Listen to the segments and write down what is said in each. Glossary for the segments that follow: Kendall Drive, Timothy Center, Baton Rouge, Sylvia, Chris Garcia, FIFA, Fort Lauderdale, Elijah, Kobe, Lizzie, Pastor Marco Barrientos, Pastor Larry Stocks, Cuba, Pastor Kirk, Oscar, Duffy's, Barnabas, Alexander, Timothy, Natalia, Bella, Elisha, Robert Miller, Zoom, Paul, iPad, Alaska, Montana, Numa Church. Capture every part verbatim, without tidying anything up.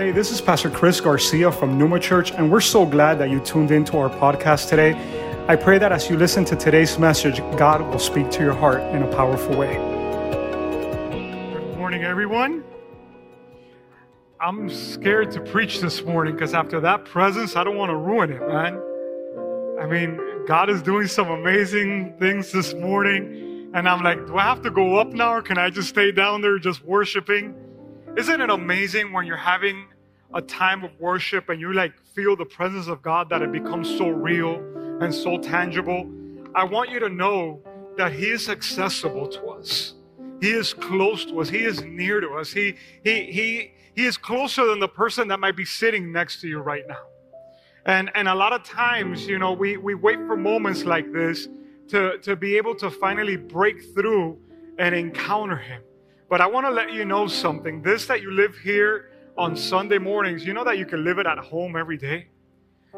Hey, this is Pastor Chris Garcia from Numa Church, and we're so glad that you tuned into our podcast today. I pray that as you listen to today's message, God will speak to your heart in a powerful way. Good morning, everyone. I'm scared to preach this morning because after that presence, I don't want to ruin it, man. I mean, God is doing some amazing things this morning, and I'm like, do I have to go up now, or can I just stay down there just worshiping? Isn't it amazing when you're having a time of worship and you like feel the presence of God that it becomes so real and so tangible? I want you to know that He is accessible to us. He is close to us. He is near to us. He, he, he, he is closer than the person that might be sitting next to you right now. And and a lot of times, you know, we, we wait for moments like this to, to be able to finally break through and encounter Him. But I want to let you know something. This that you live here on Sunday mornings, you know that you can live it at home every day.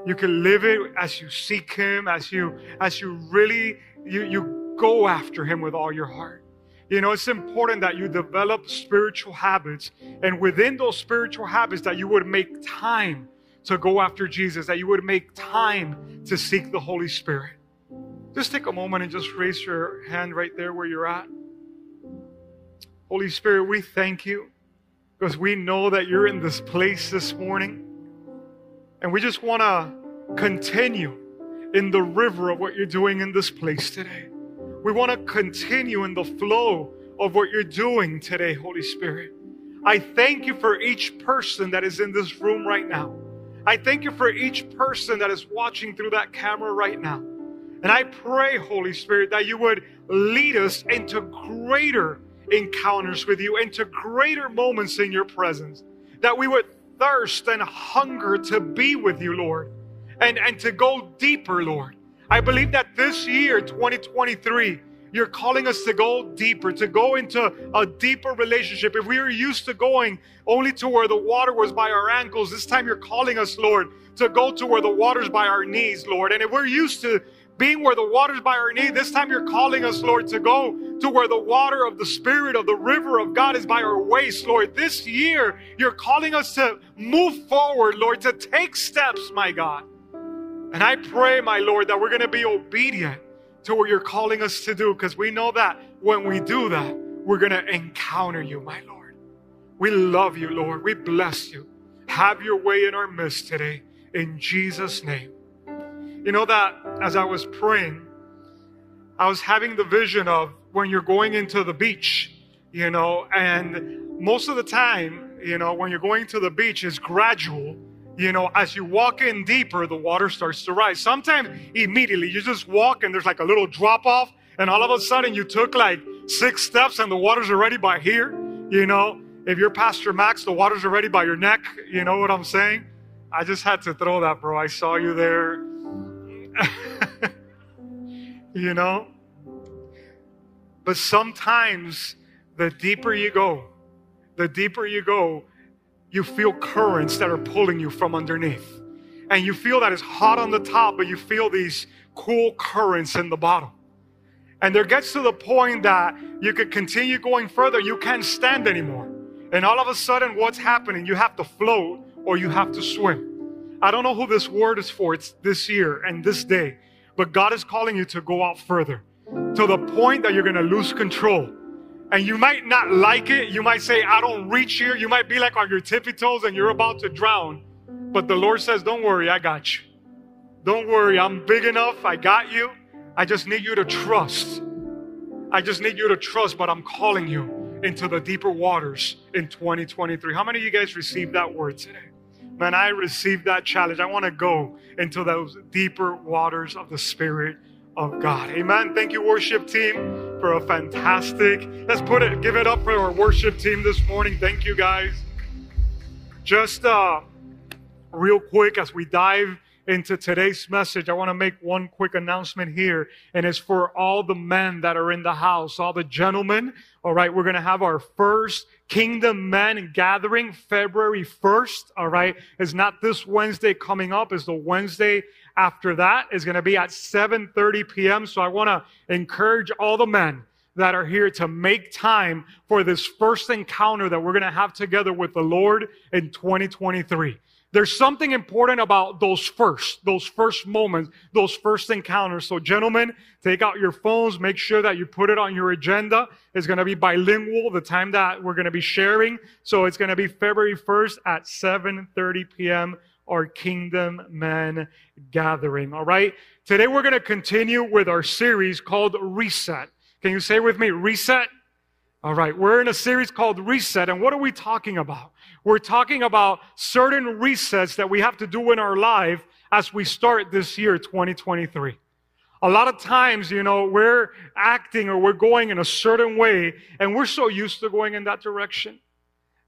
You can live it as you seek Him, as you as you really, you, you go after Him with all your heart. You know, it's important that you develop spiritual habits. And within those spiritual habits, that you would make time to go after Jesus, that you would make time to seek the Holy Spirit. Just take a moment and just raise your hand right there where you're at. Holy Spirit, we thank You because we know that You're in this place this morning. And we just want to continue in the river of what You're doing in this place today. We want to continue in the flow of what You're doing today, Holy Spirit. I thank You for each person that is in this room right now. I thank You for each person that is watching through that camera right now. And I pray, Holy Spirit, that You would lead us into greater encounters with You, into greater moments in Your presence, that we would thirst and hunger to be with You, Lord, and, and to go deeper, Lord. I believe that this year, twenty twenty-three, You're calling us to go deeper, to go into a deeper relationship. If we were used to going only to where the water was by our ankles, this time You're calling us, Lord, to go to where the water's by our knees, Lord. And if we're used to being where the water's by our knee, this time You're calling us, Lord, to go to where the water of the Spirit, of the river of God is by our waist, Lord. This year, You're calling us to move forward, Lord, to take steps, my God. And I pray, my Lord, that we're going to be obedient to what You're calling us to do, because we know that when we do that, we're going to encounter You, my Lord. We love You, Lord. We bless You. Have Your way in our midst today, in Jesus' name. You know that as I was praying, I was having the vision of when you're going into the beach, you know, and most of the time, you know, when you're going to the beach, it's gradual. You know, as you walk in deeper, the water starts to rise. Sometimes immediately you just walk and there's like a little drop off, and all of a sudden you took like six steps and the water's already by here. You know, if you're Pastor Max, the water's already by your neck. You know what I'm saying? I just had to throw that, bro. I saw you there. You know? But sometimes the deeper you go, the deeper you go, you feel currents that are pulling you from underneath. And you feel that it's hot on the top, but you feel these cool currents in the bottom. And there gets to the point that you could continue going further. You can't stand anymore. And all of a sudden, what's happening? You have to float or you have to swim. I don't know who this word is for. It's this year and this day. But God is calling you to go out further to the point that you're going to lose control. And you might not like it. You might say, I don't reach here. You might be like on your tippy toes and you're about to drown. But the Lord says, don't worry, I got you. Don't worry, I'm big enough. I got you. I just need you to trust. I just need you to trust, but I'm calling you into the deeper waters in twenty twenty-three. How many of you guys received that word today? Man, I received that challenge. I want to go into those deeper waters of the Spirit of God. Amen. Thank you, worship team, for a fantastic, let's put it, give it up for our worship team this morning. Thank you guys. Just uh, real quick, as we dive into today's message, I want to make one quick announcement here, and it's for all the men that are in the house, all the gentlemen. All right, we're going to have our first Kingdom Men gathering February first. All right, it's not this Wednesday coming up, it's the Wednesday after that. Is going to be at seven thirty p.m. So I want to encourage all the men that are here to make time for this first encounter that we're going to have together with the Lord in twenty twenty-three. There's something important about those first, those first moments, those first encounters. So gentlemen, take out your phones, make sure that you put it on your agenda. It's going to be bilingual, the time that we're going to be sharing. So it's going to be February first at seven thirty p.m., our Kingdom Men gathering, all right? Today we're going to continue with our series called Reset. Can you say with me, Reset? All right, we're in a series called Reset, and what are we talking about? We're talking about certain resets that we have to do in our life as we start this year, twenty twenty-three. A lot of times, you know, we're acting or we're going in a certain way, and we're so used to going in that direction.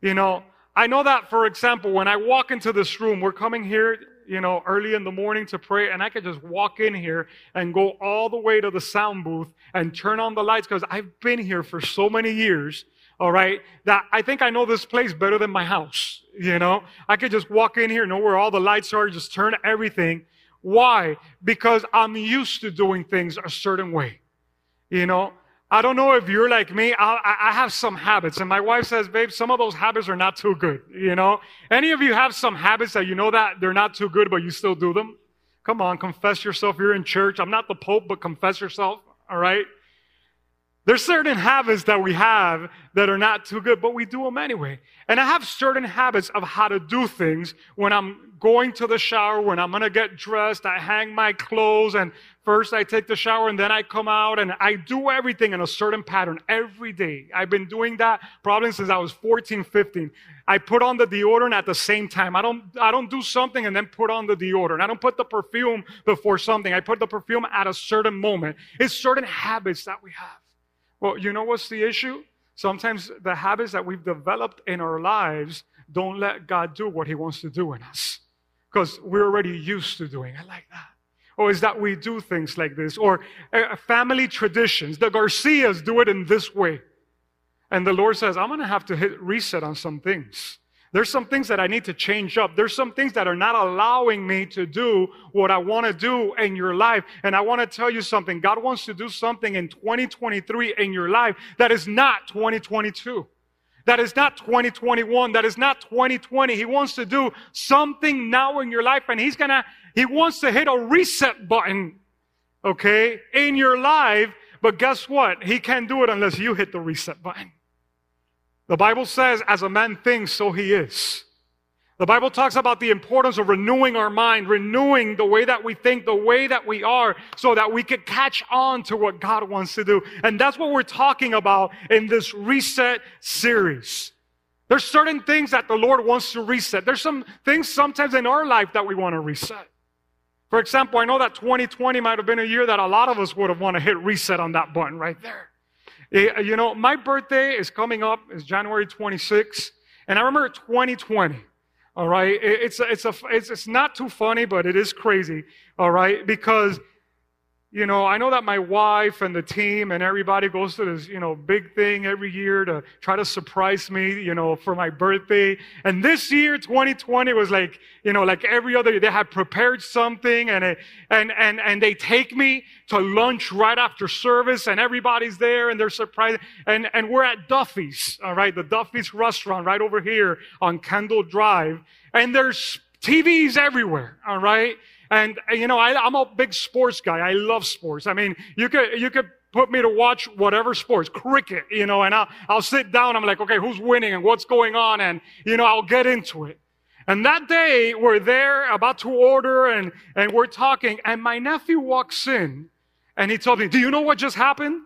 You know, I know that, for example, when I walk into this room, we're coming here, you know, early in the morning to pray, and I could just walk in here and go all the way to the sound booth and turn on the lights because I've been here for so many years, all right, that I think I know this place better than my house, you know. I could just walk in here, know where all the lights are, just turn everything. Why? Because I'm used to doing things a certain way, you know. I don't know if you're like me. I, I have some habits, and my wife says, babe, some of those habits are not too good, you know. Any of you have some habits that you know that they're not too good, but you still do them? Come on, confess yourself. You're in church. I'm not the Pope, but confess yourself, all right? There's certain habits that we have that are not too good, but we do them anyway. And I have certain habits of how to do things when I'm going to the shower, when I'm going to get dressed, I hang my clothes, and first I take the shower, and then I come out, and I do everything in a certain pattern every day. I've been doing that probably since I was fourteen, fifteen. I put on the deodorant at the same time. I don't, I don't do something and then put on the deodorant. I don't put the perfume before something. I put the perfume at a certain moment. It's certain habits that we have. Well, you know what's the issue? Sometimes the habits that we've developed in our lives don't let God do what He wants to do in us because we're already used to doing it like that. Or is that we do things like this? Or uh, family traditions. The Garcias do it in this way. And the Lord says, I'm going to have to hit reset on some things. There's some things that I need to change up. There's some things that are not allowing me to do what I want to do in your life. And I want to tell you something. God wants to do something in twenty twenty-three in your life that is not twenty twenty-two. That is not twenty twenty-one. That is not twenty twenty. He wants to do something now in your life. And he's gonna, he wants to hit a reset button, okay, in your life. But guess what? He can't do it unless you hit the reset button. The Bible says, as a man thinks, so he is. The Bible talks about the importance of renewing our mind, renewing the way that we think, the way that we are, so that we can catch on to what God wants to do. And that's what we're talking about in this reset series. There's certain things that the Lord wants to reset. There's some things sometimes in our life that we want to reset. For example, I know that twenty twenty might have been a year that a lot of us would have wanted to hit reset on that button right there. You know, my birthday is coming up. It's January twenty-sixth, and I remember twenty twenty, all right? It's a, it's a, it's, it's not too funny, but it is crazy, all right? Because, you know, I know that my wife and the team and everybody goes to this, you know, big thing every year to try to surprise me, you know, for my birthday. And this year, twenty twenty was like, you know, like every other year, they had prepared something and it, and and and they take me to lunch right after service and everybody's there and they're surprised. And and we're at Duffy's, all right, the Duffy's restaurant right over here on Kendall Drive. And there's T Vs everywhere, all right? And, you know, I, I'm a big sports guy. I love sports. I mean, you could you could put me to watch whatever sports, cricket, you know, and I'll, I'll sit down. I'm like, okay, who's winning and what's going on? And, you know, I'll get into it. And that day, we're there about to order, and, and we're talking. And my nephew walks in, and he told me, do you know what just happened?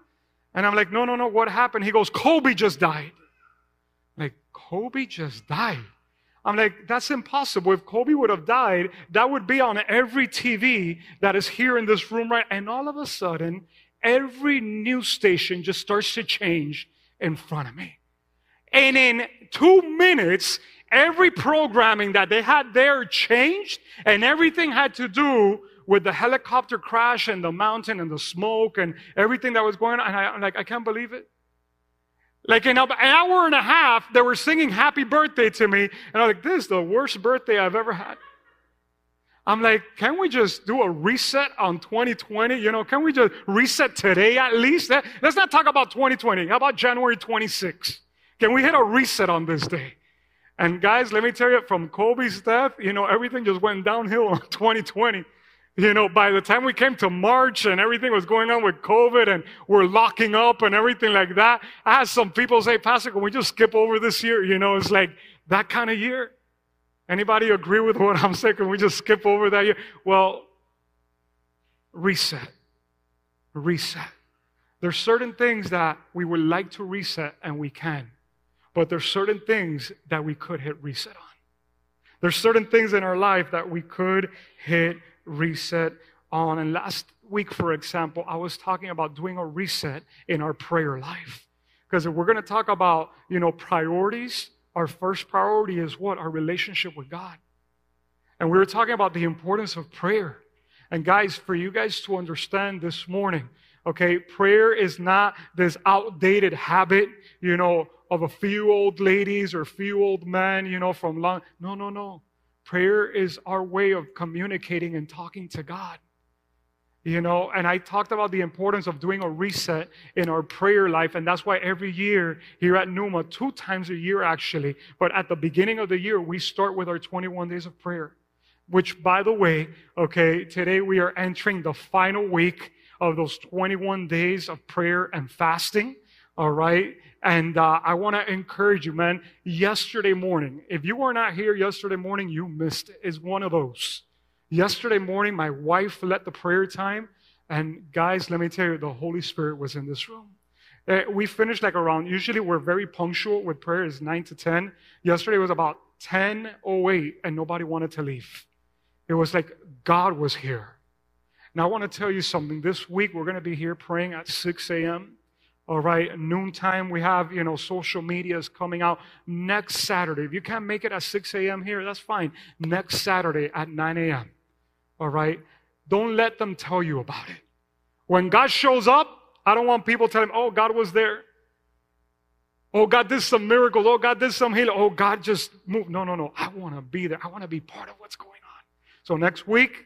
And I'm like, no, no, no, what happened? He goes, Kobe just died. I'm like, Kobe just died. I'm like, that's impossible. If Kobe would have died, that would be on every T V that is here in this room, right? And all of a sudden, every news station just starts to change in front of me. And in two minutes, every programming that they had there changed, and everything had to do with the helicopter crash and the mountain and the smoke and everything that was going on. And I, I'm like, I can't believe it. Like in an hour and a half, they were singing happy birthday to me. And I'm like, this is the worst birthday I've ever had. I'm like, can we just do a reset on twenty twenty? You know, can we just reset today at least? Let's not talk about twenty twenty. How about January twenty-sixth? Can we hit a reset on this day? And guys, let me tell you, from Kobe's death, you know, everything just went downhill on twenty twenty. You know, by the time we came to March and everything was going on with COVID and we're locking up and everything like that, I had some people say, Pastor, can we just skip over this year? You know, it's like that kind of year. Anybody agree with what I'm saying? Can we just skip over that year? Well, reset. Reset. There's certain things that we would like to reset and we can. But there's certain things that we could hit reset on. There's certain things in our life that we could hit reset on. And last week, for example, I was talking about doing a reset in our prayer life. Because if we're going to talk about, you know, priorities, our first priority is what? Our relationship with God. And we were talking about the importance of prayer. And guys, for you guys to understand this morning, okay, prayer is not this outdated habit, you know, of a few old ladies or a few old men, you know, from long. No, no, no. Prayer is our way of communicating and talking to God. You know, and I talked about the importance of doing a reset in our prayer life, and that's why every year here at Numa, two times a year actually, but at the beginning of the year, we start with our twenty-one days of prayer, which, by the way, okay, today we are entering the final week of those twenty-one days of prayer and fasting, all right? And uh, I want to encourage you, man, yesterday morning, if you were not here yesterday morning, you missed it. It's one of those. Yesterday morning, my wife led the prayer time, and guys, let me tell you, the Holy Spirit was in this room. We finished like around, usually we're very punctual with prayer, it's nine to ten. Yesterday was about ten oh eight, and nobody wanted to leave. It was like God was here. Now, I want to tell you something. This week, we're going to be here praying at six a.m., all right, noontime, we have, you know, social media is coming out next Saturday. If you can't make it at six a.m. here, that's fine. Next Saturday at nine a.m. All right? Don't let them tell you about it. When God shows up, I don't want people telling, oh, God was there. Oh, God did some miracles. Oh, God did some healing. Oh, God just moved. No, no, no. I want to be there. I want to be part of what's going on. So next week,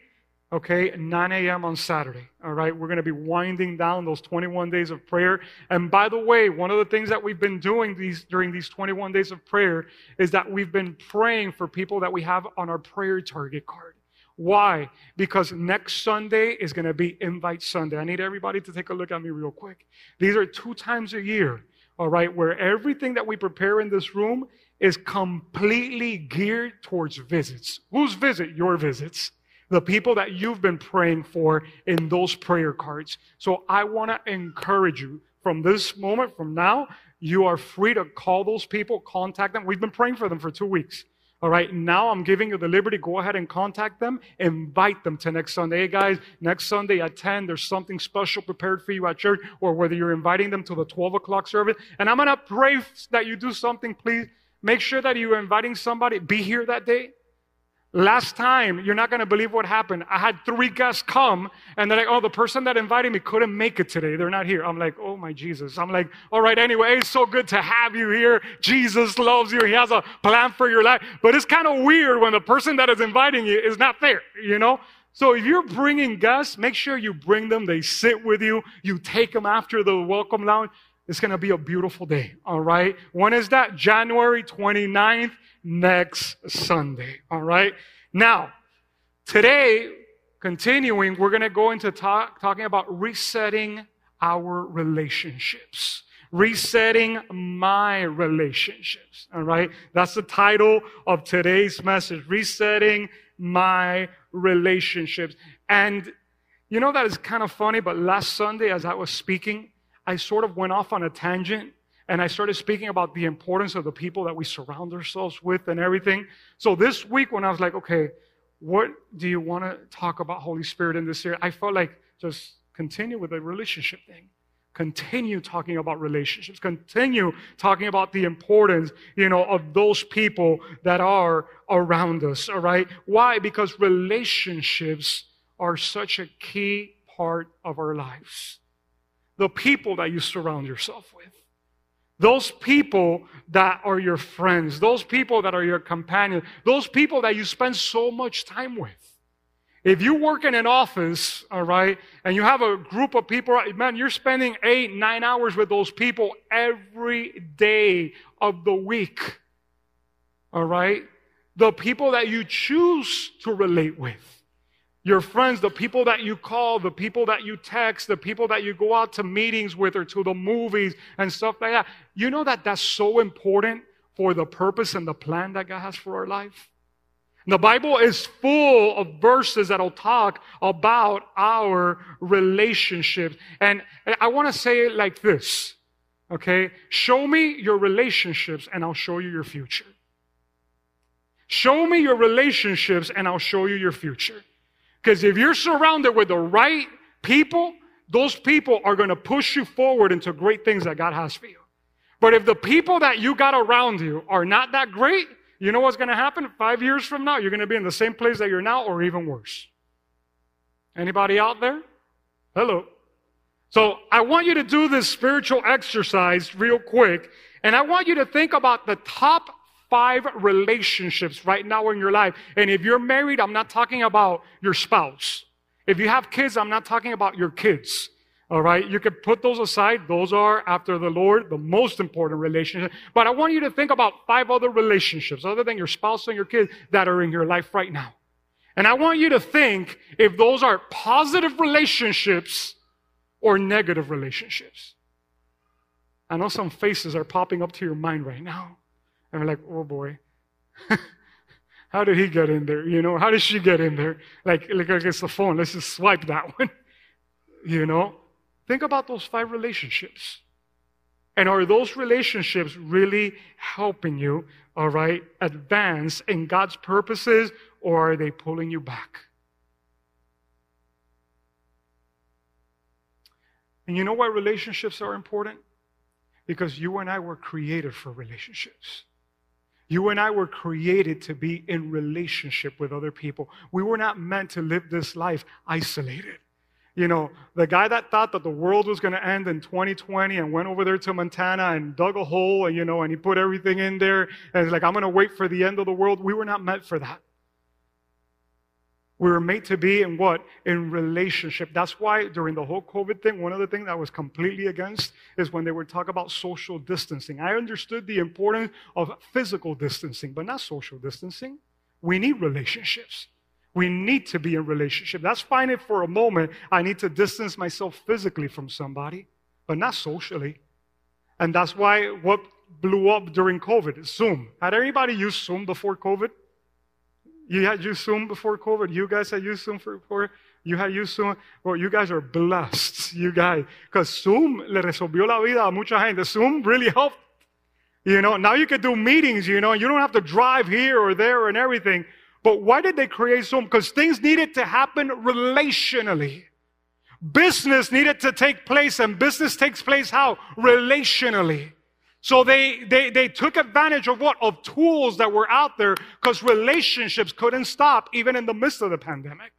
okay, nine a.m. on Saturday, all right? We're going to be winding down those twenty-one days of prayer. And by the way, one of the things that we've been doing these during these twenty-one days of prayer is that we've been praying for people that we have on our prayer target card. Why? Because next Sunday is going to be Invite Sunday. I need everybody to take a look at me real quick. These are two times a year, all right, where everything that we prepare in this room is completely geared towards visits. Whose visit? Your visits. The people that you've been praying for in those prayer cards. So I want to encourage you from this moment, from now, you are free to call those people, contact them. We've been praying for them for two weeks. All right, now I'm giving you the liberty. Go ahead and contact them. Invite them to next Sunday. Hey, guys, next Sunday at ten, there's something special prepared for you at church, or whether you're inviting them to the twelve o'clock service. And I'm going to pray that you do something, please. Make sure that you're inviting somebody. Be here that day. Last time, you're not going to believe what happened. I had three guests come, and they're like, oh, the person that invited me couldn't make it today. They're not here. I'm like, oh, my Jesus. I'm like, all right, anyway, it's so good to have you here. Jesus loves you. He has a plan for your life. But it's kind of weird when the person that is inviting you is not there, you know? So if you're bringing guests, make sure you bring them. They sit with you. You take them after the welcome lounge. It's going to be a beautiful day, all right? When is that? January twenty-ninth, next Sunday, all right? Now, today, continuing, we're going to go into talk, talking about resetting our relationships, resetting my relationships, all right? That's the title of today's message, Resetting My Relationships. And you know, that is kind of funny, but last Sunday as I was speaking, I sort of went off on a tangent, and I started speaking about the importance of the people that we surround ourselves with and everything. So this week when I was like, okay, what do you want to talk about, Holy Spirit, in this area? I felt like just continue with the relationship thing. Continue talking about relationships. Continue talking about the importance, you know, of those people that are around us, all right? Why? Because relationships are such a key part of our lives. The people that you surround yourself with, those people that are your friends, those people that are your companions, those people that you spend so much time with. If you work in an office, all right, and you have a group of people, man, you're spending eight, nine hours with those people every day of the week, all right? The people that you choose to relate with, your friends, the people that you call, the people that you text, the people that you go out to meetings with or to the movies and stuff like that, you know that that's so important for the purpose and the plan that God has for our life? The Bible is full of verses that'll talk about our relationships. And I want to say it like this, okay? Show me your relationships and I'll show you your future. Show me your relationships and I'll show you your future. Because if you're surrounded with the right people, those people are going to push you forward into great things that God has for you. But if the people that you got around you are not that great, you know what's going to happen? Five years from now, you're going to be in the same place that you're now or even worse. Anybody out there? Hello. So I want you to do this spiritual exercise real quick, and I want you to think about the top five relationships right now in your life. And if you're married, I'm not talking about your spouse. If you have kids, I'm not talking about your kids. All right, you can put those aside. Those are, after the Lord, the most important relationship. But I want you to think about five other relationships other than your spouse and your kids that are in your life right now. And I want you to think if those are positive relationships or negative relationships. I know some faces are popping up to your mind right now. And you're like, oh boy, how did he get in there? You know, how did she get in there? Like, like it's the phone. Let's just swipe that one, you know. Think about those five relationships. And are those relationships really helping you, all right, advance in God's purposes, or are they pulling you back? And you know why relationships are important? Because you and I were created for relationships. You and I were created to be in relationship with other people. We were not meant to live this life isolated. You know, the guy that thought that the world was going to end in twenty twenty and went over there to Montana and dug a hole, and you know, and he put everything in there, and it's like, I'm going to wait for the end of the world. We were not meant for that. We were made to be in what? In relationship. That's why during the whole COVID thing, one of the things I was completely against is when they would talk about social distancing. I understood the importance of physical distancing, but not social distancing. We need relationships. We need to be in relationship. That's fine if for a moment I need to distance myself physically from somebody, but not socially. And that's why what blew up during COVID is Zoom. Had anybody used Zoom before COVID? You had used Zoom before COVID? You guys had used Zoom before? You had used Zoom? Well, you guys are blessed, you guys. Because Zoom le resolvió la vida a mucha gente. Zoom really helped. You know, now you can do meetings, you know, and you don't have to drive here or there and everything. But why did they create Zoom? Because things needed to happen relationally. Business needed to take place, and business takes place how? Relationally. So they they they took advantage of what? Of tools that were out there, because relationships couldn't stop even in the midst of the pandemic.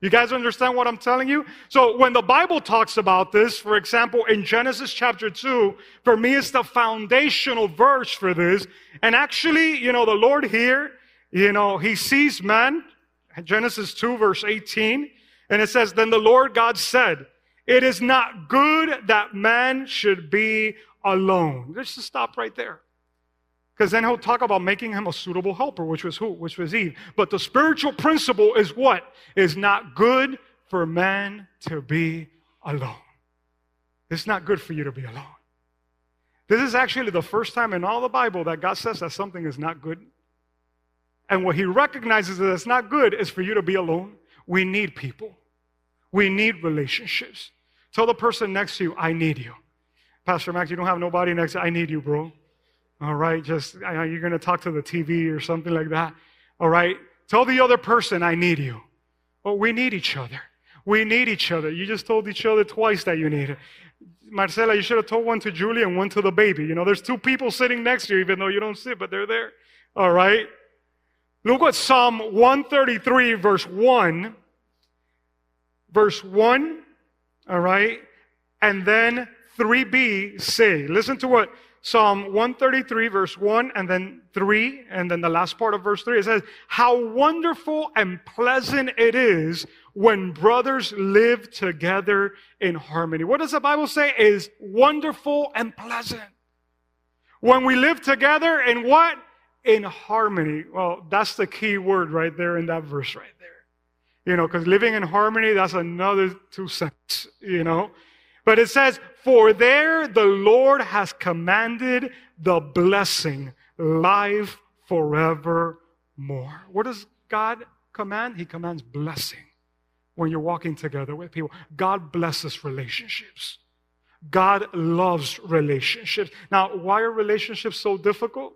You guys understand what I'm telling you? So when the Bible talks about this, for example, in Genesis chapter two, for me it's the foundational verse for this. And actually, you know, the Lord here, you know, he sees man, Genesis two, verse eighteen, and it says, then the Lord God said, it is not good that man should be alone. Let's just stop right there. Because then he'll talk about making him a suitable helper, which was who? Which was Eve. But the spiritual principle is what? It's not good for man to be alone. It's not good for you to be alone. This is actually the first time in all the Bible that God says that something is not good. And what he recognizes that it's not good is for you to be alone. We need people. We need relationships. Tell the person next to you, I need you. Pastor Max, you don't have nobody next to you. I need you, bro. All right, just, I, you're going to talk to the T V or something like that. All right, tell the other person, I need you. Well, we need each other. We need each other. You just told each other twice that you need it. Marcela, you should have told one to Julie and one to the baby. You know, there's two people sitting next to you, even though you don't sit, but they're there. All right. Look at Psalm one thirty-three, verse one. Verse one, all right? And then three B say, listen to what Psalm one thirty-three, verse one, and then three, and then the last part of verse three, it says, how wonderful and pleasant it is when brothers live together in harmony. What does the Bible say is wonderful and pleasant? When we live together in what? In harmony. Well, that's the key word right there in that verse right there. You know, because living in harmony, that's another two cents, you know. But it says, for there the Lord has commanded the blessing, life forevermore. What does God command? He commands blessing when you're walking together with people. God blesses relationships. God loves relationships. Now, why are relationships so difficult?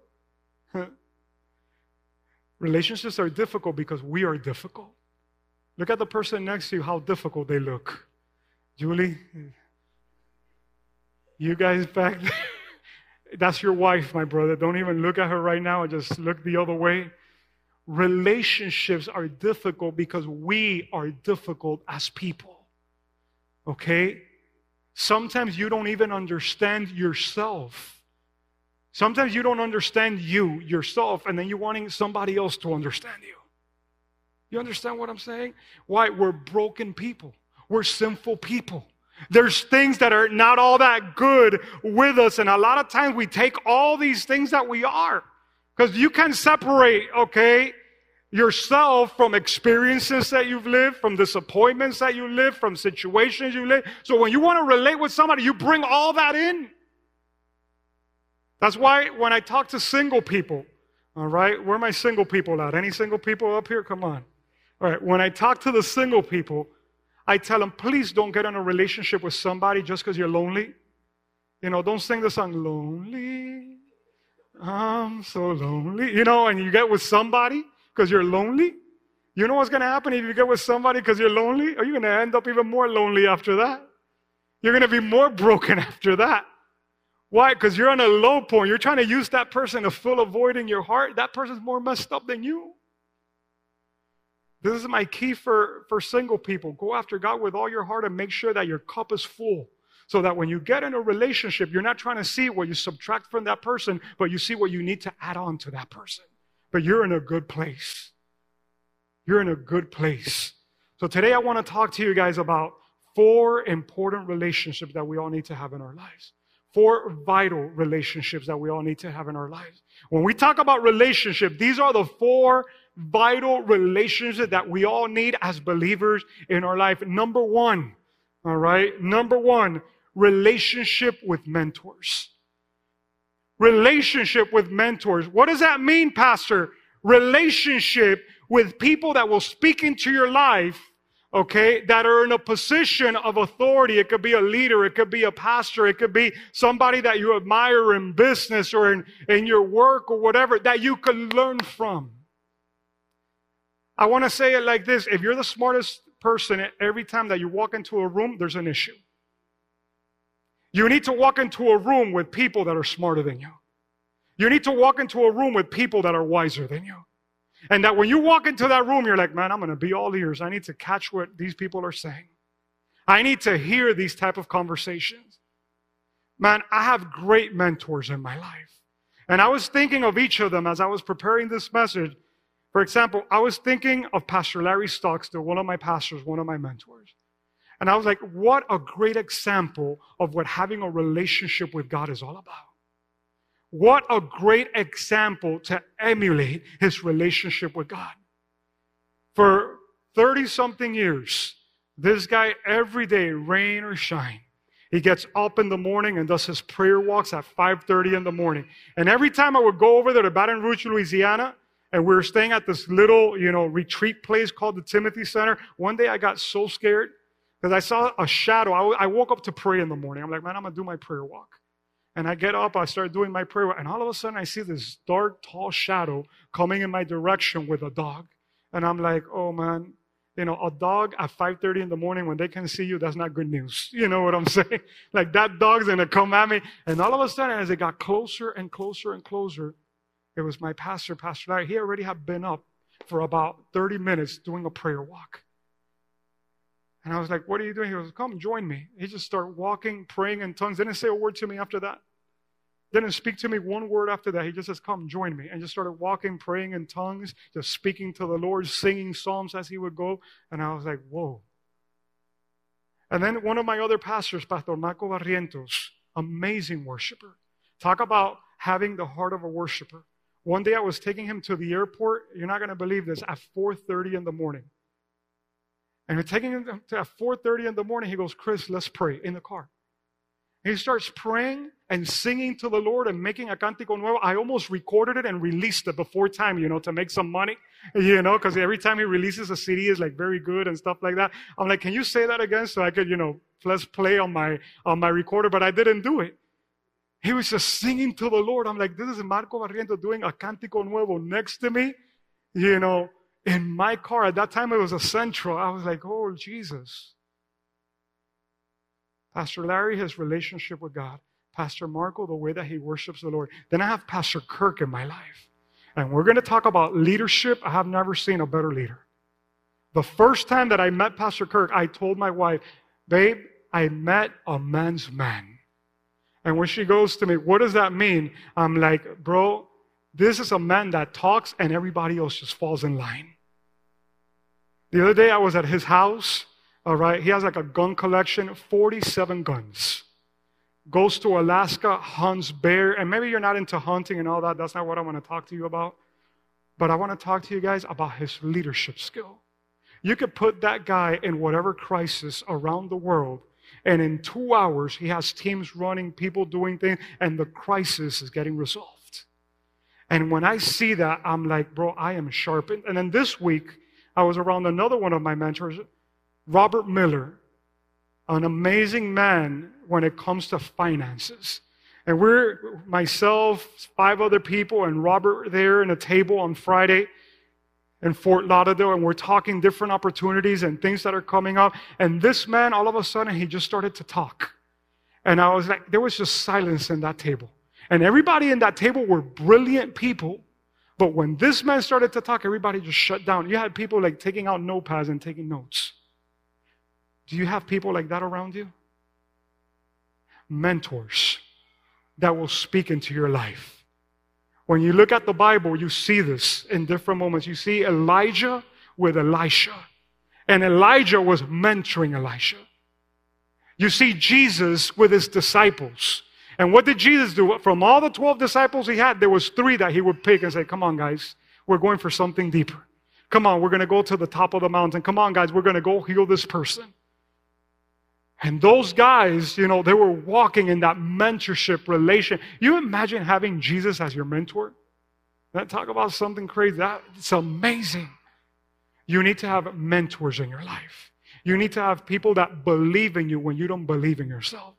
Relationships are difficult because we are difficult. Look at the person next to you, how difficult they look. Julie, you guys back there, that's your wife, my brother. Don't even look at her right now. I just look the other way. Relationships are difficult because we are difficult as people, okay? Sometimes you don't even understand yourself. Sometimes you don't understand you, yourself, and then you're wanting somebody else to understand you. You understand what I'm saying? Why? We're broken people. We're sinful people. There's things that are not all that good with us, and a lot of times we take all these things that we are, because you can separate, okay, yourself from experiences that you've lived, from disappointments that you live, from situations you live. So when you want to relate with somebody, you bring all that in. That's why when I talk to single people, all right, where are my single people at? Any single people up here? Come on. All right, when I talk to the single people, I tell them, please don't get in a relationship with somebody just because you're lonely. You know, don't sing the song, lonely, I'm so lonely. You know, and you get with somebody because you're lonely. You know what's going to happen if you get with somebody because you're lonely? Are you going to end up even more lonely after that? You're going to be more broken after that. Why? Because you're on a low point. You're trying to use that person to fill a void in your heart. That person's more messed up than you. This is my key for, for single people. Go after God with all your heart and make sure that your cup is full so that when you get in a relationship, you're not trying to see what you subtract from that person, but you see what you need to add on to that person. But you're in a good place. You're in a good place. So today I want to talk to you guys about four important relationships that we all need to have in our lives. Four vital relationships that we all need to have in our lives. When we talk about relationship, these are the four vital relationships that we all need as believers in our life. Number one, all right? Number one, relationship with mentors. Relationship with mentors. What does that mean, Pastor? Relationship with people that will speak into your life, okay, that are in a position of authority. It could be a leader. It could be a pastor. It could be somebody that you admire in business or in, in your work or whatever that you could learn from. I want to say it like this. If you're the smartest person, every time that you walk into a room, there's an issue. You need to walk into a room with people that are smarter than you. You need to walk into a room with people that are wiser than you. And that when you walk into that room, you're like, man, I'm going to be all ears. I need to catch what these people are saying. I need to hear these type of conversations. Man, I have great mentors in my life. And I was thinking of each of them as I was preparing this message. For example, I was thinking of Pastor Larry Stocks, one of my pastors, one of my mentors. And I was like, what a great example of what having a relationship with God is all about. What a great example to emulate his relationship with God. For thirty-something years, this guy every day, rain or shine, he gets up in the morning and does his prayer walks at five thirty in the morning. And every time I would go over there to Baton Rouge, Louisiana, and we were staying at this little, you know, retreat place called the Timothy Center. One day I got so scared because I saw a shadow. I, w- I woke up to pray in the morning. I'm like, man, I'm going to do my prayer walk. And I get up, I start doing my prayer walk, and all of a sudden I see this dark, tall shadow coming in my direction with a dog. And I'm like, oh, man, you know, a dog at five thirty in the morning when they can see you, that's not good news. You know what I'm saying? Like, that dog's going to come at me. And all of a sudden, as it got closer and closer and closer, it was my pastor, Pastor Larry. He already had been up for about thirty minutes doing a prayer walk. And I was like, what are you doing? He goes, come join me. He just started walking, praying in tongues. Didn't say a word to me after that. didn't speak to me one word after that. He just says, come, join me. And just started walking, praying in tongues, just speaking to the Lord, singing psalms as he would go. And I was like, whoa. And then one of my other pastors, Pastor Marco Barrientos, amazing worshiper. Talk about having the heart of a worshiper. One day I was taking him to the airport. You're not going to believe this, at four thirty in the morning. And we're taking him to, at four thirty in the morning. He goes, Chris, let's pray in the car. He starts praying and singing to the Lord and making a Cantico Nuevo. I almost recorded it and released it before time, you know, to make some money, you know, because every time he releases a C D, it's like very good and stuff like that. I'm like, can you say that again so I could, you know, let's play on my, on my recorder, but I didn't do it. He was just singing to the Lord. I'm like, this is Marco Barrientos doing a Cantico Nuevo next to me, you know, in my car. At that time, it was a Sentra. I was like, oh, Jesus. Pastor Larry, his relationship with God. Pastor Marco, the way that he worships the Lord. Then I have Pastor Kirk in my life. And we're going to talk about leadership. I have never seen a better leader. The first time that I met Pastor Kirk, I told my wife, babe, I met a man's man. And when she goes to me, what does that mean? I'm like, bro, this is a man that talks and everybody else just falls in line. The other day I was at his house. All right, he has like a gun collection, forty-seven guns. Goes to Alaska, hunts bear, and maybe you're not into hunting and all that. That's not what I want to talk to you about. But I want to talk to you guys about his leadership skill. You could put that guy in whatever crisis around the world, and in two hours, he has teams running, people doing things, and the crisis is getting resolved. And when I see that, I'm like, bro, I am sharpened. And then this week, I was around another one of my mentors, Robert Miller, an amazing man when it comes to finances. And we're, myself, five other people, and Robert there in a table on Friday in Fort Lauderdale, and we're talking different opportunities and things that are coming up. And this man, all of a sudden, he just started to talk. And I was like, there was just silence in that table. And everybody in that table were brilliant people. But when this man started to talk, everybody just shut down. You had people like taking out notepads and taking notes. Do you have people like that around you? Mentors that will speak into your life. When you look at the Bible, you see this in different moments. You see Elijah with Elisha. And Elijah was mentoring Elisha. You see Jesus with his disciples. And what did Jesus do? From all the twelve disciples he had, there was three that he would pick and say, come on, guys, we're going for something deeper. Come on, we're going to go to the top of the mountain. Come on, guys, we're going to go heal this person. And those guys, you know, they were walking in that mentorship relation. You imagine having Jesus as your mentor? That talk about something crazy. That, it's amazing. You need to have mentors in your life. You need to have people that believe in you when you don't believe in yourself.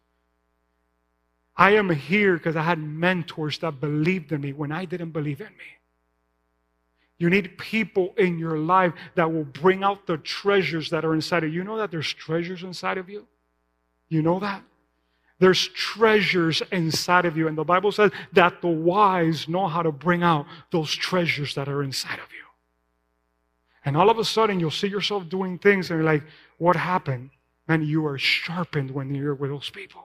I am here because I had mentors that believed in me when I didn't believe in me. You need people in your life that will bring out the treasures that are inside of you. You know that there's treasures inside of you? You know that? There's treasures inside of you. And the Bible says that the wise know how to bring out those treasures that are inside of you. And all of a sudden, you'll see yourself doing things and you're like, what happened? And you are sharpened when you're with those people.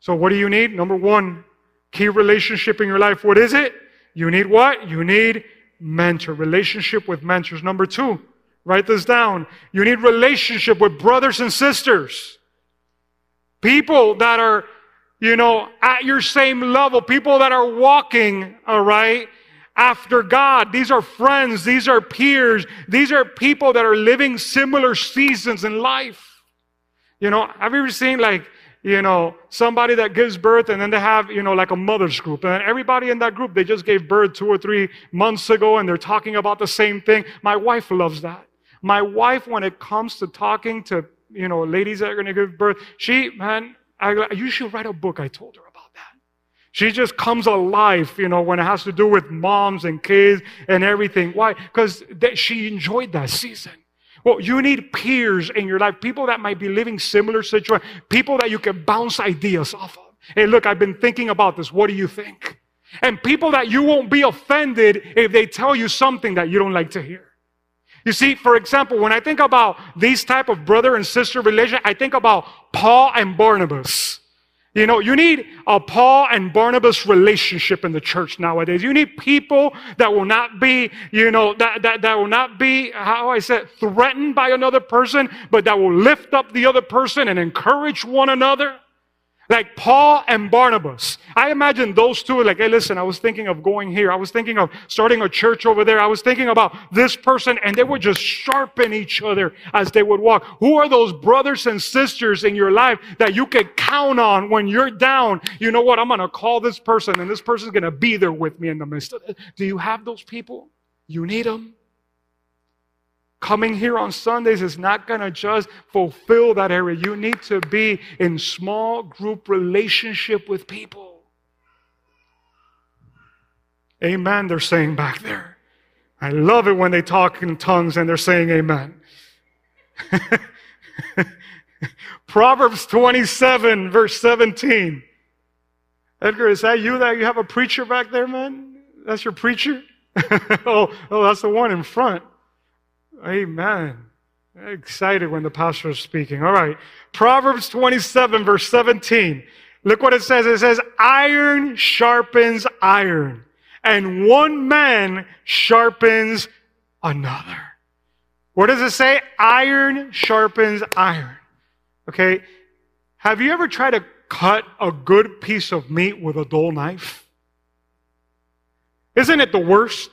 So what do you need? Number one, key relationship in your life. What is it? You need what? You need mentor, relationship with mentors. Number two, write this down. You need relationship with brothers and sisters. People that are, you know, at your same level. People that are walking, all right, after God. These are friends. These are peers. These are people that are living similar seasons in life. You know, have you ever seen, like, you know, somebody that gives birth and then they have, you know, like a mother's group. And everybody in that group, they just gave birth two or three months ago and they're talking about the same thing. My wife loves that. My wife, when it comes to talking to, you know, ladies that are going to give birth, she, man, I, you should write a book, I told her about that. She just comes alive, you know, when it has to do with moms and kids and everything. Why? Because she enjoyed that season. Well, you need peers in your life, people that might be living similar situations, people that you can bounce ideas off of. Hey, look, I've been thinking about this. What do you think? And people that you won't be offended if they tell you something that you don't like to hear. You see, for example, when I think about these type of brother and sister relations, I think about Paul and Barnabas. You know, you need a Paul and Barnabas relationship in the church nowadays. You need people that will not be, you know, that, that, that will not be, how I said, threatened by another person, but that will lift up the other person and encourage one another. Like Paul and Barnabas. I imagine those two like, hey, listen, I was thinking of going here. I was thinking of starting a church over there. I was thinking about this person, and they would just sharpen each other as they would walk. Who are those brothers and sisters in your life that you can count on when you're down? You know what? I'm going to call this person, and this person's going to be there with me in the midst of it. Do you have those people? You need them. Coming here on Sundays is not going to just fulfill that area. You need to be in small group relationship with people. Amen, they're saying back there. I love it when they talk in tongues and they're saying amen. Proverbs twenty-seven, verse seventeen. Edgar, is that you that you have a preacher back there, man? That's your preacher? oh, oh, that's the one in front. Amen. Excited when the pastor is speaking. All right. Proverbs twenty-seven, verse seventeen. Look what it says. It says, iron sharpens iron, and one man sharpens another. What does it say? Iron sharpens iron. Okay. Have you ever tried to cut a good piece of meat with a dull knife? Isn't it the worst?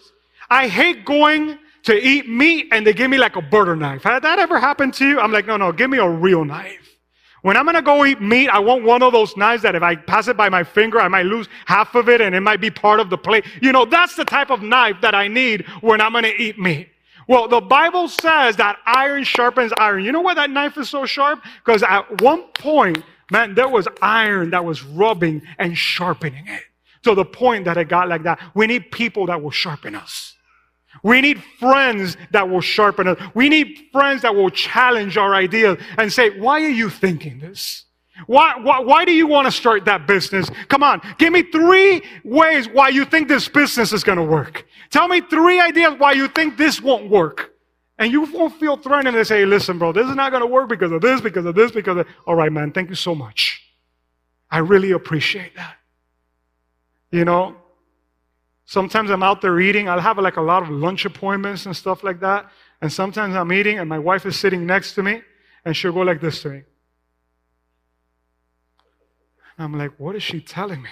I hate going to eat meat, and they give me like a butter knife. Had that ever happened to you? I'm like, no, no, give me a real knife. When I'm going to go eat meat, I want one of those knives that if I pass it by my finger, I might lose half of it, and it might be part of the plate. You know, that's the type of knife that I need when I'm going to eat meat. Well, the Bible says that iron sharpens iron. You know why that knife is so sharp? Because at one point, man, there was iron that was rubbing and sharpening it to the point that it got like that. We need people that will sharpen us. We need friends that will sharpen us. We need friends that will challenge our ideas and say, why are you thinking this? Why, why, why do you want to start that business? Come on, give me three ways why you think this business is going to work. Tell me three ideas why you think this won't work. And you won't feel threatened and say, hey, listen, bro, this is not going to work because of this, because of this, because of... All right, man, thank you so much. I really appreciate that. You know? Sometimes I'm out there eating. I'll have like a lot of lunch appointments and stuff like that. And sometimes I'm eating and my wife is sitting next to me and she'll go like this to me. I'm like, what is she telling me?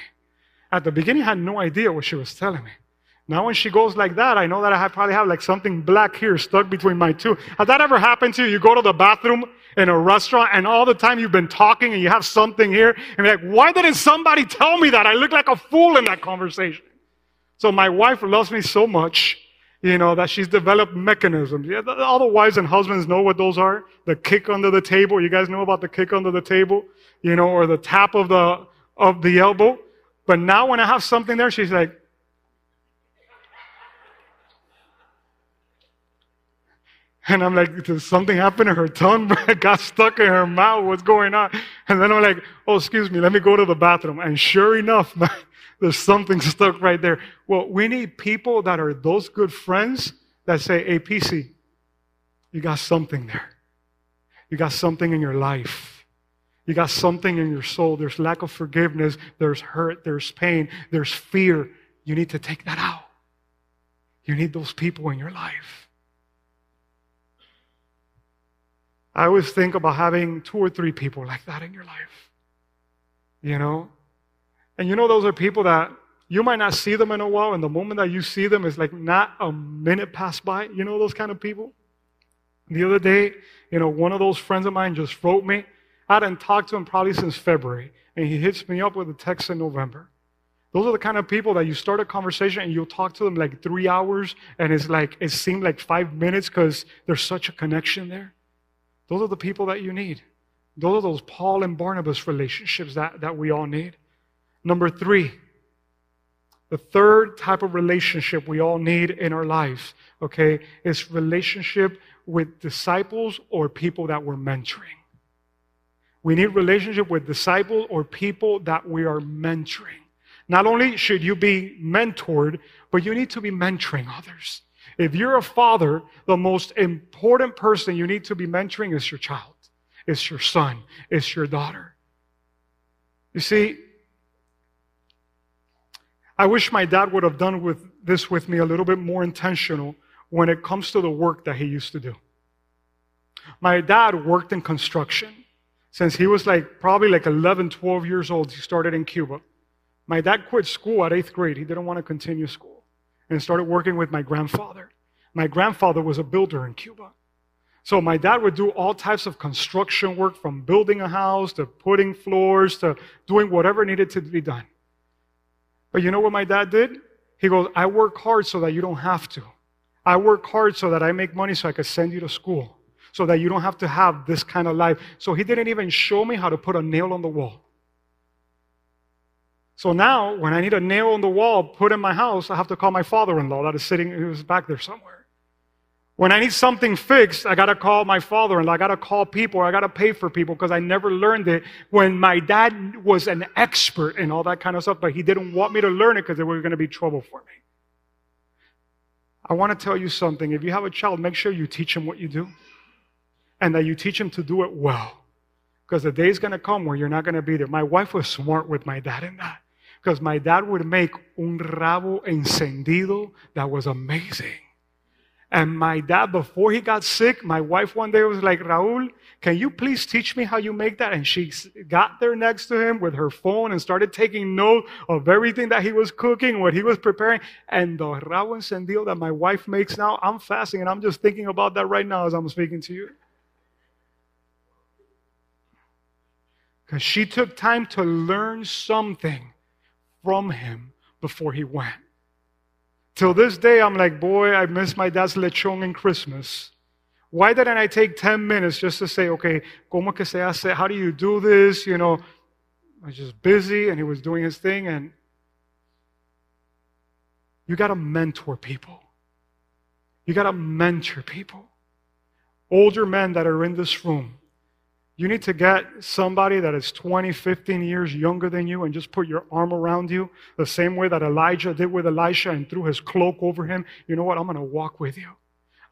At the beginning, I had no idea what she was telling me. Now when she goes like that, I know that I have probably have like something black here stuck between my tooth. Has that ever happened to you? You go to the bathroom in a restaurant and all the time you've been talking and you have something here. And you're like, why didn't somebody tell me that? I look like a fool in that conversation. So my wife loves me so much, you know, that she's developed mechanisms. Yeah, all the wives and husbands know what those are. The kick under the table. You guys know about the kick under the table, you know, or the tap of the of the elbow. But now when I have something there, she's like, and I'm like, did something happen to her tongue? Got stuck in her mouth. What's going on? And then I'm like, oh, excuse me, let me go to the bathroom. And sure enough, man, there's something stuck right there. Well, we need people that are those good friends that say, hey, P C, you got something there. You got something in your life. You got something in your soul. There's lack of forgiveness. There's hurt. There's pain. There's fear. You need to take that out. You need those people in your life. I always think about having two or three people like that in your life. You know? And you know, those are people that you might not see them in a while, and the moment that you see them, it's like not a minute passed by. You know those kind of people? The other day, you know, one of those friends of mine just wrote me. I hadn't talked to him probably since February, and he hits me up with a text in November. Those are the kind of people that you start a conversation, and you'll talk to them like three hours, and it's like it seemed like five minutes because there's such a connection there. Those are the people that you need. Those are those Paul and Barnabas relationships that, that we all need. Number three, the third type of relationship we all need in our lives, okay, is relationship with disciples or people that we're mentoring. We need relationship with disciples or people that we are mentoring. Not only should you be mentored, but you need to be mentoring others. If you're a father, the most important person you need to be mentoring is your child, it's your son, it's your daughter. You see, I wish my dad would have done with this with me a little bit more intentional when it comes to the work that he used to do. My dad worked in construction. Since he was like probably like eleven, twelve years old, he started in Cuba. My dad quit school at eighth grade. He didn't want to continue school and started working with my grandfather. My grandfather was a builder in Cuba. So my dad would do all types of construction work, from building a house to putting floors to doing whatever needed to be done. But you know what my dad did? He goes, I work hard so that you don't have to. I work hard so that I make money so I could send you to school, so that you don't have to have this kind of life. So he didn't even show me how to put a nail on the wall. So now, when I need a nail on the wall put in my house, I have to call my father-in-law that is sitting, he was back there somewhere. When I need something fixed, I got to call my father-in-law. I got to call people. I got to pay for people because I never learned it, when my dad was an expert in all that kind of stuff, but he didn't want me to learn it because there was going to be trouble for me. I want to tell you something. If you have a child, make sure you teach him what you do, and that you teach him to do it well, because the day is going to come where you're not going to be there. My wife was smart with my dad in that, because my dad would make un rabo encendido that was amazing. And my dad, before he got sick, my wife one day was like, Raul, can you please teach me how you make that? And she got there next to him with her phone and started taking note of everything that he was cooking, what he was preparing. And the rabo encendido that my wife makes now, I'm fasting and I'm just thinking about that right now as I'm speaking to you. Because she took time to learn something from him before he went. Till this day, I'm like, boy, I miss my dad's lechon and Christmas. Why didn't I take ten minutes just to say, okay, ¿cómo que se hace? How do you do this? You know, I was just busy, and he was doing his thing. And you got to mentor people. You got to mentor people. Older men that are in this room, you need to get somebody that is twenty, fifteen years younger than you and just put your arm around you the same way that Elijah did with Elisha and threw his cloak over him. You know what? I'm going to walk with you.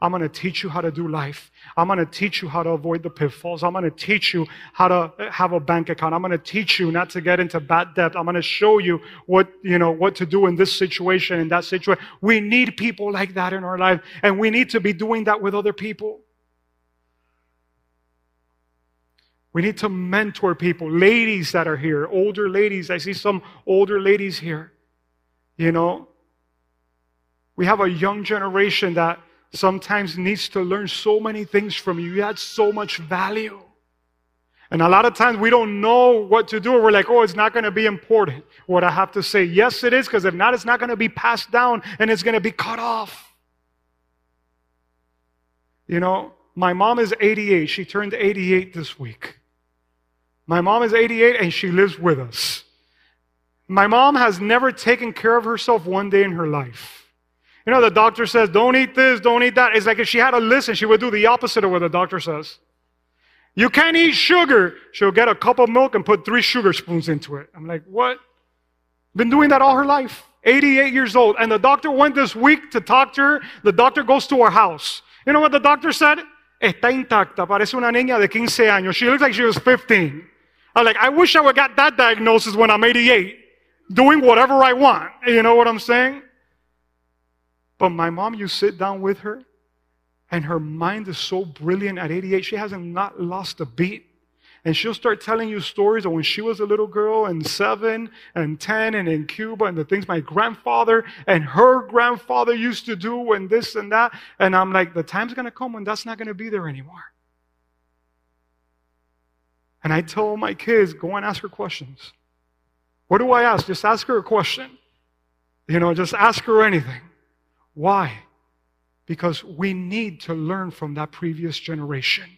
I'm going to teach you how to do life. I'm going to teach you how to avoid the pitfalls. I'm going to teach you how to have a bank account. I'm going to teach you not to get into bad debt. I'm going to show you what, you know, what to do in this situation, in that situation. We need people like that in our life, and we need to be doing that with other people. We need to mentor people, ladies that are here, older ladies. I see some older ladies here, you know. We have a young generation that sometimes needs to learn so many things from you. You add so much value. And a lot of times we don't know what to do. We're like, oh, it's not going to be important, what I have to say. Yes, it is, because if not, it's not going to be passed down, and it's going to be cut off. You know, my mom is eighty-eight. She turned eighty-eight this week. My mom is eighty-eight, and she lives with us. My mom has never taken care of herself one day in her life. You know, the doctor says, don't eat this, don't eat that. It's like if she had a list, and she would do the opposite of what the doctor says. You can't eat sugar. She'll get a cup of milk and put three sugar spoons into it. I'm like, what? Been doing that all her life, eighty-eight years old. And the doctor went this week to talk to her. The doctor goes to our house. You know what the doctor said? Está intacta, parece una niña de quince años. She looks like she was fifteen. I'm like, I wish I would have got that diagnosis when I'm eighty-eight, doing whatever I want. You know what I'm saying? But my mom, you sit down with her, and her mind is so brilliant at eighty-eight. She hasn't not lost a beat. And she'll start telling you stories of when she was a little girl and seven and ten and in Cuba and the things my grandfather and her grandfather used to do and this and that. And I'm like, the time's going to come when that's not going to be there anymore. And I tell my kids, go and ask her questions. What do I ask? Just ask her a question. You know, just ask her anything. Why? Because we need to learn from that previous generation.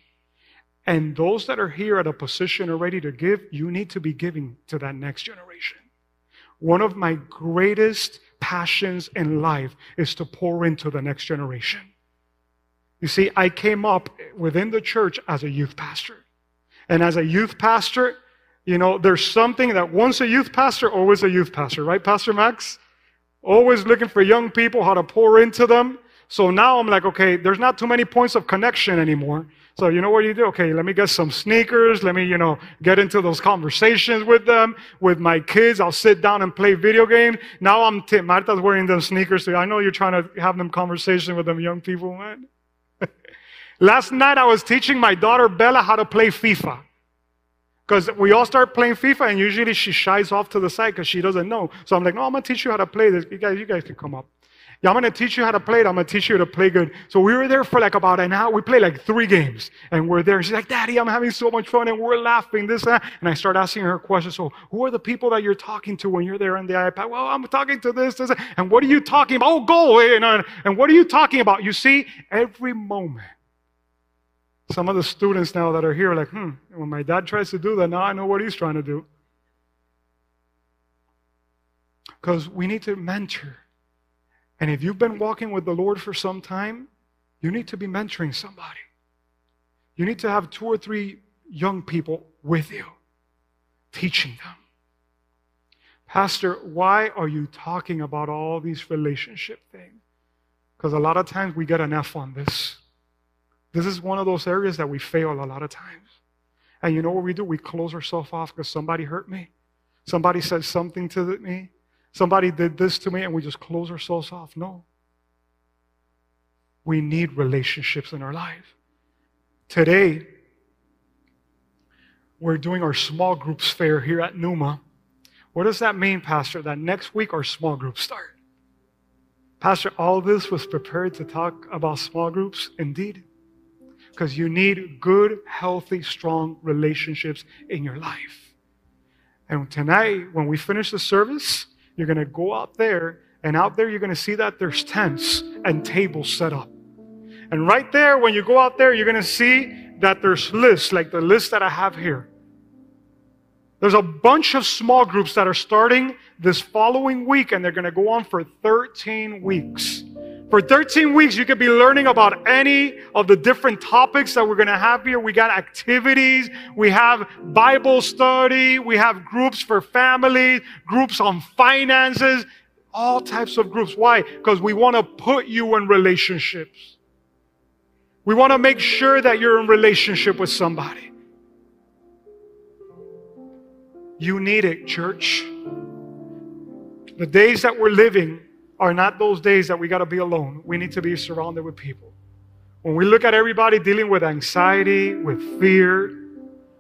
And those that are here at a position already to give, you need to be giving to that next generation. One of my greatest passions in life is to pour into the next generation. You see, I came up within the church as a youth pastor. And as a youth pastor, you know, there's something that once a youth pastor, always a youth pastor, right, Pastor Max? Always looking for young people, how to pour into them. So now I'm like, okay, there's not too many points of connection anymore. So you know what you do? Okay, let me get some sneakers. Let me, you know, get into those conversations with them, with my kids. I'll sit down and play video games. Now I'm t- Marta's wearing them sneakers. So I know you're trying to have them conversation with them young people, man. Last night I was teaching my daughter Bella how to play FIFA. Because we all start playing FIFA and usually she shies off to the side because she doesn't know. So I'm like, no, I'm going to teach you how to play this. You guys, you guys can come up. Yeah, I'm going to teach you how to play it. I'm going to teach you to play good. So we were there for like about an hour. We played like three games. And we're there. She's like, Daddy, I'm having so much fun. And we're laughing, this and that. And I start asking her questions. So who are the people that you're talking to when you're there on the iPad? Well, I'm talking to this, this, that. And what are you talking about? Oh, go. And, and what are you talking about? You see, every moment. Some of the students now that are here are like, hmm, when my dad tries to do that, now I know what he's trying to do. Because we need to mentor. And if you've been walking with the Lord for some time, you need to be mentoring somebody. You need to have two or three young people with you, teaching them. Pastor, why are you talking about all these relationship things? Because a lot of times we get an F on this. This is one of those areas that we fail a lot of times. And you know what we do? We close ourselves off because somebody hurt me. Somebody said something to me. Somebody did this to me, and we just close ourselves off. No. We need relationships in our life. Today, we're doing our small groups fair here at Numa. What does that mean, Pastor? That next week our small groups start. Pastor, all this was prepared to talk about small groups? Indeed. Because you need good, healthy, strong relationships in your life. And tonight, when we finish the service, you're going to go out there, and out there you're going to see that there's tents and tables set up. And right there, when you go out there, you're going to see that there's lists, like the list that I have here. There's a bunch of small groups that are starting this following week, and they're going to go on for thirteen weeks. For thirteen weeks, you could be learning about any of the different topics that we're going to have here. We got activities. We have Bible study. We have groups for families, groups on finances, all types of groups. Why? Because we want to put you in relationships. We want to make sure that you're in relationship with somebody. You need it, church. The days that we're living are not those days that we got to be alone. We need to be surrounded with people. When we look at everybody dealing with anxiety, with fear,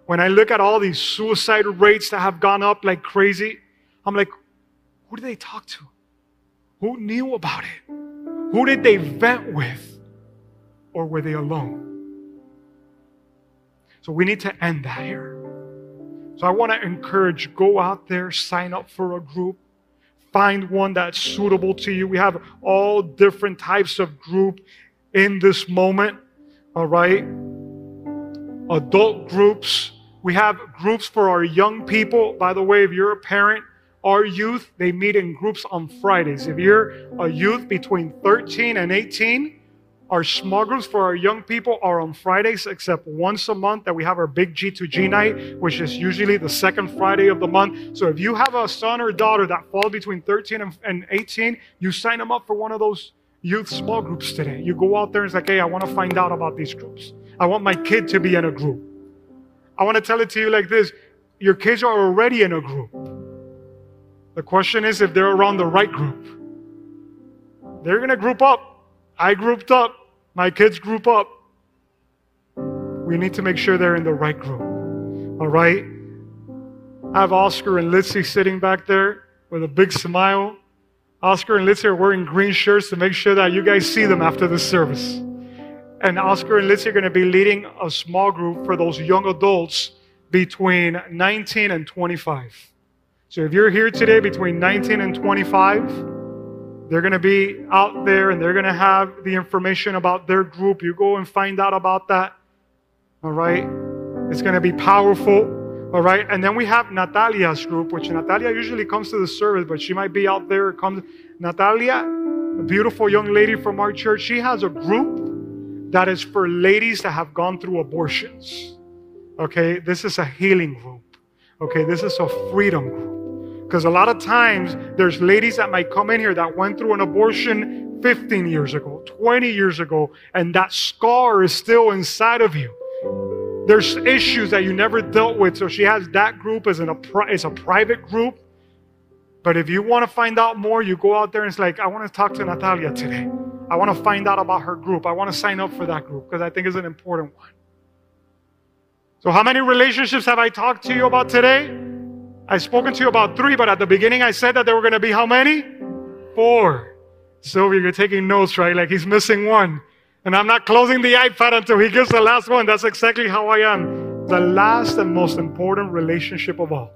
when I look at all these suicide rates that have gone up like crazy, I'm like, who did they talk to? Who knew about it? Who did they vent with? Or were they alone? So we need to end that here. So I want to encourage, go out there, sign up for a group. Find one that's suitable to you. We have all different types of group in this moment, all right? Adult groups. We have groups for our young people. By the way, if you're a parent, our youth, they meet in groups on Fridays. If you're a youth between thirteen and eighteen, our small groups for our young people are on Fridays, except once a month that we have our big G two G night, which is usually the second Friday of the month. So if you have a son or daughter that falls between thirteen and eighteen, you sign them up for one of those youth small groups today. You go out there and it's like, hey, I want to find out about these groups. I want my kid to be in a group. I want to tell it to you like this. Your kids are already in a group. The question is if they're around the right group. They're going to group up. I grouped up. My kids group up. We need to make sure they're in the right group. All right? I have Oscar and Lizzie sitting back there with a big smile. Oscar and Lizzie are wearing green shirts to make sure that you guys see them after this service. And Oscar and Lizzie are going to be leading a small group for those young adults between nineteen and twenty-five. So if you're here today between nineteen and twenty-five, they're going to be out there, and they're going to have the information about their group. You go and find out about that, all right? It's going to be powerful, all right? And then we have Natalia's group, which Natalia usually comes to the service, but she might be out there. Comes Natalia, a beautiful young lady from our church, she has a group that is for ladies that have gone through abortions, okay? This is a healing group, okay? This is a freedom group. Because a lot of times, there's ladies that might come in here that went through an abortion fifteen years ago, twenty years ago, and that scar is still inside of you. There's issues that you never dealt with. So she has that group as an, it's a private group. But if you want to find out more, you go out there and it's like, I want to talk to Natalia today. I want to find out about her group. I want to sign up for that group because I think it's an important one. So how many relationships have I talked to you about today? I've spoken to you about three, but at the beginning I said that there were going to be how many? Four. Sylvia, you're taking notes, right? Like he's missing one. And I'm not closing the iPad until he gives the last one. That's exactly how I am. The last and most important relationship of all.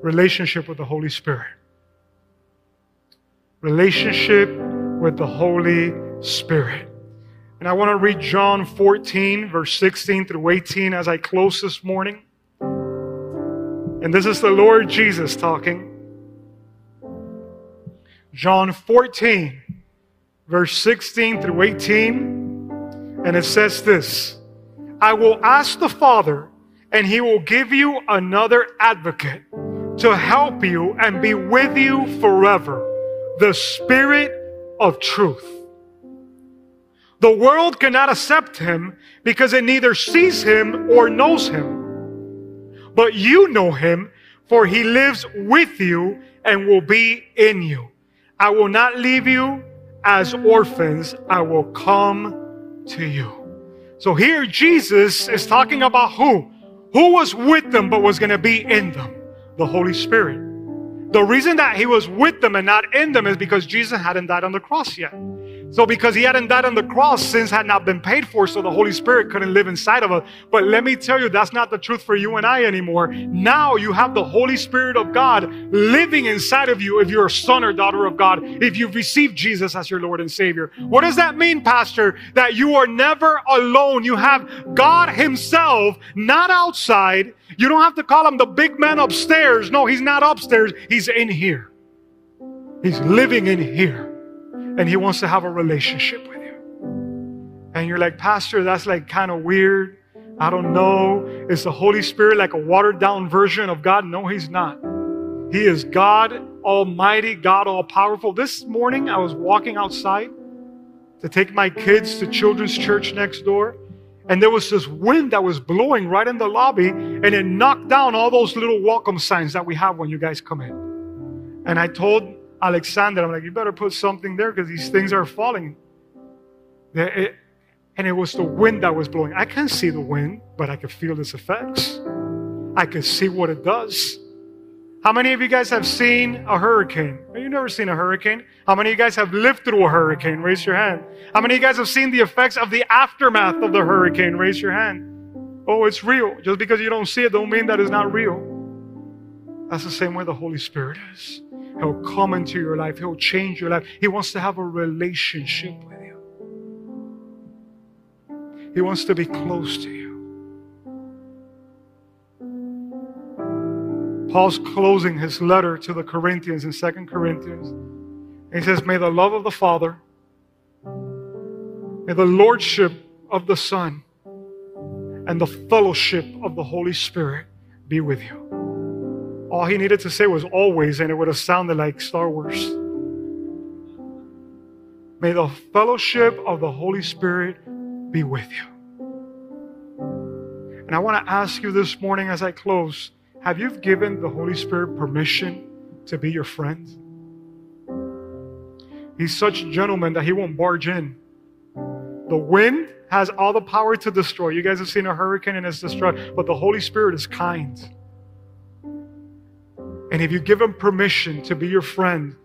Relationship with the Holy Spirit. Relationship with the Holy Spirit. And I want to read John fourteen, verse sixteen through eighteen as I close this morning. And this is the Lord Jesus talking. John fourteen, verse sixteen through eighteen. And it says this, I will ask the Father, and He will give you another advocate to help you and be with you forever, the Spirit of truth. The world cannot accept Him because it neither sees Him or knows Him. But you know Him, for He lives with you and will be in you. I will not leave you as orphans. I will come to you. So here Jesus is talking about who? Who was with them but was going to be in them? The Holy Spirit. The reason that He was with them and not in them is because Jesus hadn't died on the cross yet. So because He hadn't died on the cross, sins had not been paid for, so the Holy Spirit couldn't live inside of us. But let me tell you, that's not the truth for you and I anymore. Now you have the Holy Spirit of God living inside of you if you're a son or daughter of God, if you've received Jesus as your Lord and Savior. What does that mean, Pastor? That you are never alone. You have God Himself, not outside. You don't have to call Him the big man upstairs. No, He's not upstairs. He's in here. He's living in here. And He wants to have a relationship with you. And you're like, Pastor, that's like kind of weird. I don't know. Is the Holy Spirit like a watered down version of God? No, He's not. He is God Almighty, God All-Powerful. This morning, I was walking outside to take my kids to Children's Church next door. And there was this wind that was blowing right in the lobby. And it knocked down all those little welcome signs that we have when you guys come in. And I told Alexander, I'm like, you better put something there because these things are falling. And it was the wind that was blowing. I can't see the wind, but I could feel its effects. I could see what it does. How many of you guys have seen a hurricane? You've never seen a hurricane. How many of you guys have lived through a hurricane? Raise your hand. How many of you guys have seen the effects of the aftermath of the hurricane? Raise your hand. Oh, it's real. Just because you don't see it don't mean that it's not real. That's the same way the Holy Spirit is. He'll come into your life. He'll change your life. He wants to have a relationship with you. He wants to be close to you. Paul's closing his letter to the Corinthians in Second Corinthians. He says, may the love of the Father, may the lordship of the Son, and the fellowship of the Holy Spirit be with you. All he needed to say was always, and it would have sounded like Star Wars. May the fellowship of the Holy Spirit be with you. And I want to ask you this morning as I close, have you given the Holy Spirit permission to be your friend? He's such a gentleman that He won't barge in. The wind has all the power to destroy. You guys have seen a hurricane and it's destroyed, but the Holy Spirit is kind. And if you give Him permission to be your friend,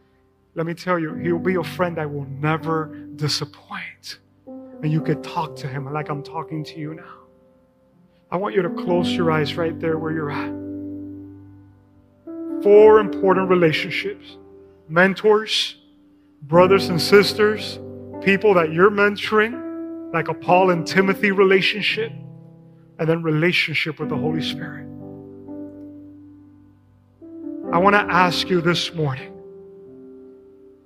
let me tell you, He'll be a friend that will never disappoint. And you could talk to Him like I'm talking to you now. I want you to close your eyes right there where you're at. Four important relationships. Mentors, brothers and sisters, people that you're mentoring, like a Paul and Timothy relationship, and then relationship with the Holy Spirit. I want to ask you this morning,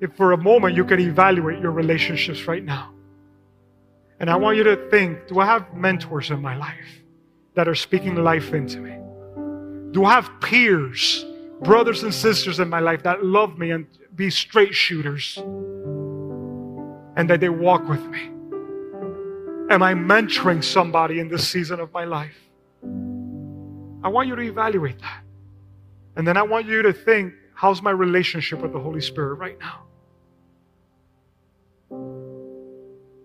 if for a moment you could evaluate your relationships right now. And I want you to think, do I have mentors in my life that are speaking life into me? Do I have peers, brothers and sisters in my life that love me and be straight shooters and that they walk with me? Am I mentoring somebody in this season of my life? I want you to evaluate that. And then I want you to think, how's my relationship with the Holy Spirit right now?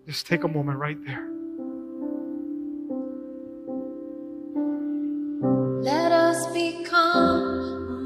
Just take a moment right there. Let us become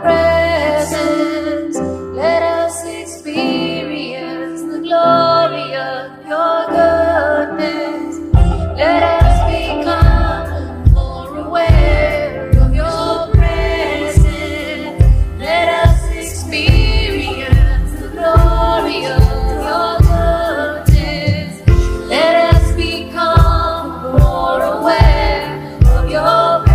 presence. Let us experience the glory of your goodness. Let us become more aware of your presence. Let us experience the glory of your goodness. Let us become more aware of your presence.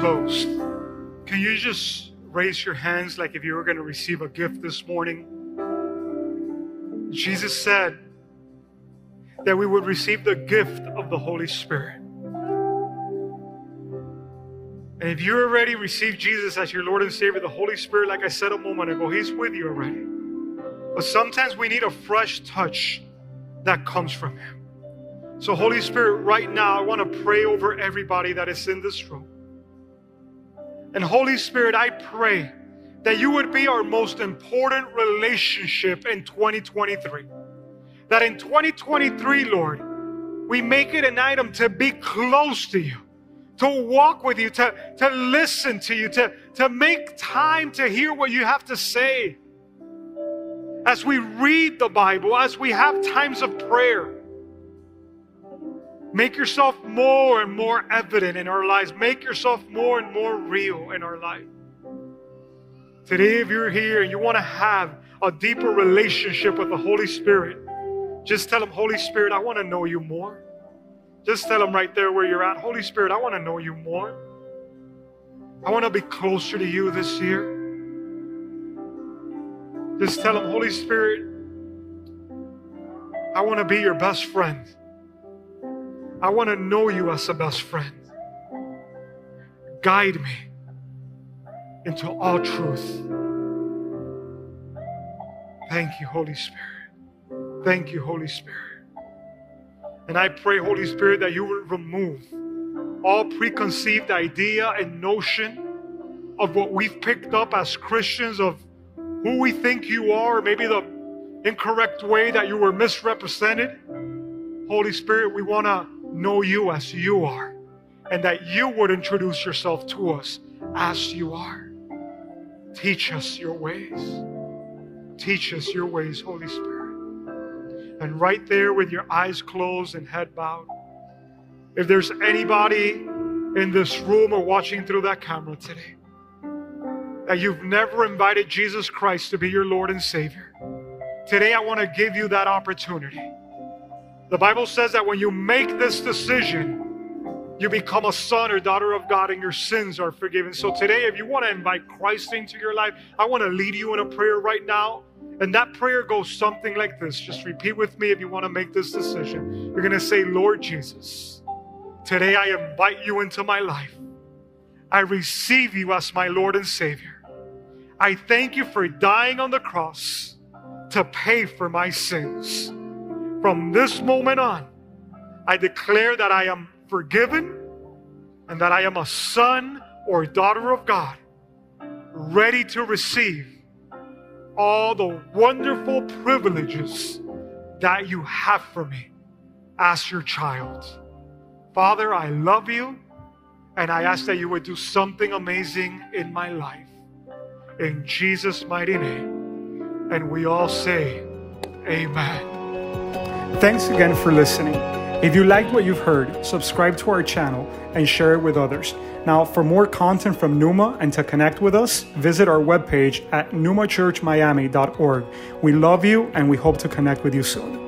Closed. Can you just raise your hands like if you were going to receive a gift this morning? Jesus said that we would receive the gift of the Holy Spirit. And if you already received Jesus as your Lord and Savior, the Holy Spirit, like I said a moment ago, He's with you already. But sometimes we need a fresh touch that comes from Him. So Holy Spirit, right now, I want to pray over everybody that is in this room. And Holy Spirit, I pray that you would be our most important relationship in twenty twenty-three. That in twenty twenty-three, Lord, we make it an item to be close to you, to walk with you, to, to listen to you, to, to make time to hear what you have to say. As we read the Bible, as we have times of prayer, make yourself more and more evident in our lives. Make yourself more and more real in our life. Today, if you're here and you want to have a deeper relationship with the Holy Spirit, just tell Him, Holy Spirit, I want to know you more. Just tell Him right there where you're at, Holy Spirit, I want to know you more. I want to be closer to you this year. Just tell Him, Holy Spirit, I want to be your best friend. I want to know you as a best friend. Guide me into all truth. Thank you, Holy Spirit. Thank you, Holy Spirit. And I pray, Holy Spirit, that you will remove all preconceived idea and notion of what we've picked up as Christians of who we think you are, maybe the incorrect way that you were misrepresented. Holy Spirit, we want to know you as you are, and that you would introduce yourself to us as you are. Teach us your ways. Teach us your ways, Holy Spirit. And right there with your eyes closed and head bowed, if there's anybody in this room or watching through that camera today that you've never invited Jesus Christ to be your Lord and Savior, today I want to give you that opportunity. The Bible says that when you make this decision, You become a son or daughter of God and your sins are forgiven. So today, if you want to invite Christ into your life, I want to lead you in a prayer right now. And that prayer goes something like this. Just repeat with me if you want to make this decision. You're going to say, Lord Jesus, today I invite you into my life. I receive you as my Lord and Savior. I thank you for dying on the cross to pay for my sins. From this moment on, I declare that I am forgiven and that I am a son or daughter of God, ready to receive all the wonderful privileges that you have for me as your child. Father, I love you, and I ask that you would do something amazing in my life. In Jesus' mighty name. And we all say, amen. Thanks again for listening. If you liked what you've heard, subscribe to our channel and share it with others. Now, for more content from Numa and to connect with us, visit our webpage at numa church miami dot org. We love you and we hope to connect with you soon.